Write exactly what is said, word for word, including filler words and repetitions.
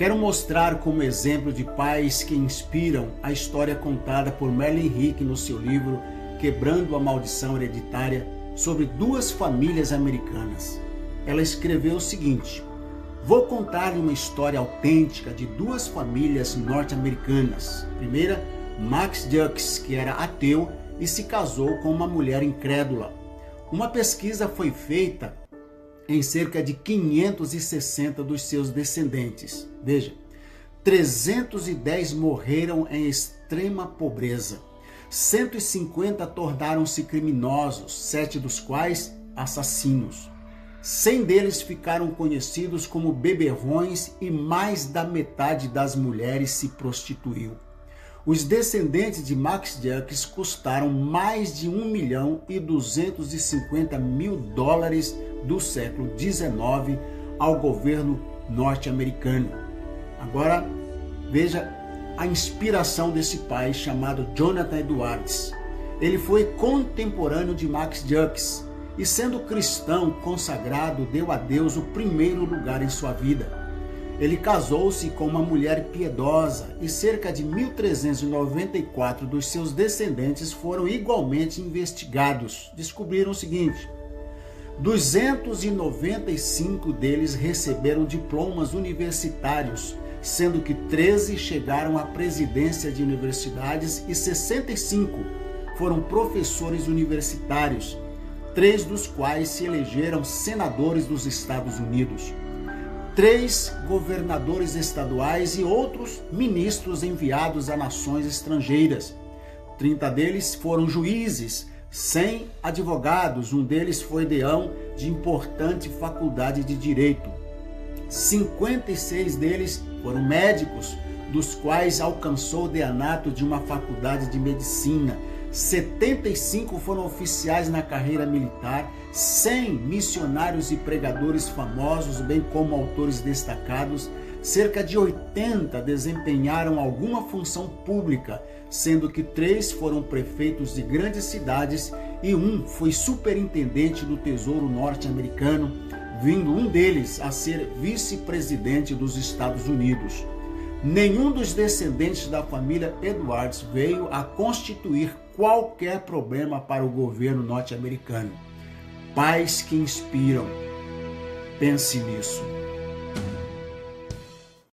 Quero mostrar como exemplo de pais que inspiram a história contada por Marilyn Hick no seu livro Quebrando a Maldição Hereditária, sobre duas famílias americanas. Ela escreveu o seguinte: vou contar uma história autêntica de duas famílias norte-americanas. Primeira, Max Jukes, que era ateu e se casou com uma mulher incrédula. Uma pesquisa foi feita em cerca de quinhentos e sessenta dos seus descendentes. Veja, trezentos e dez morreram em extrema pobreza. cento e cinquenta tornaram-se criminosos, sete dos quais assassinos. cem deles ficaram conhecidos como beberrões e mais da metade das mulheres se prostituiu. Os descendentes de Max Jukes custaram mais de um milhão e duzentos e cinquenta mil dólares do século dezenove ao governo norte-americano. Agora, veja a inspiração desse pai chamado Jonathan Edwards. Ele foi contemporâneo de Max Jukes e, sendo cristão consagrado, deu a Deus o primeiro lugar em sua vida. Ele casou-se com uma mulher piedosa e cerca de mil trezentos e noventa e quatro dos seus descendentes foram igualmente investigados. Descobriram o seguinte: duzentos e noventa e cinco deles receberam diplomas universitários, sendo que treze chegaram à presidência de universidades e sessenta e cinco foram professores universitários, três dos quais se elegeram senadores dos Estados Unidos, três governadores estaduais e outros ministros enviados a nações estrangeiras, trinta deles foram juízes, cem advogados, um deles foi deão de importante faculdade de direito, cinquenta e seis deles foram médicos, dos quais alcançou o deanato de uma faculdade de medicina, setenta e cinco foram oficiais na carreira militar, cem missionários e pregadores famosos, bem como autores destacados, cerca de oitenta desempenharam alguma função pública, sendo que três foram prefeitos de grandes cidades e um foi superintendente do Tesouro Norte-Americano, vindo um deles a ser vice-presidente dos Estados Unidos. Nenhum dos descendentes da família Edwards veio a constituir qualquer problema para o governo norte-americano. Pais que inspiram. Pense nisso.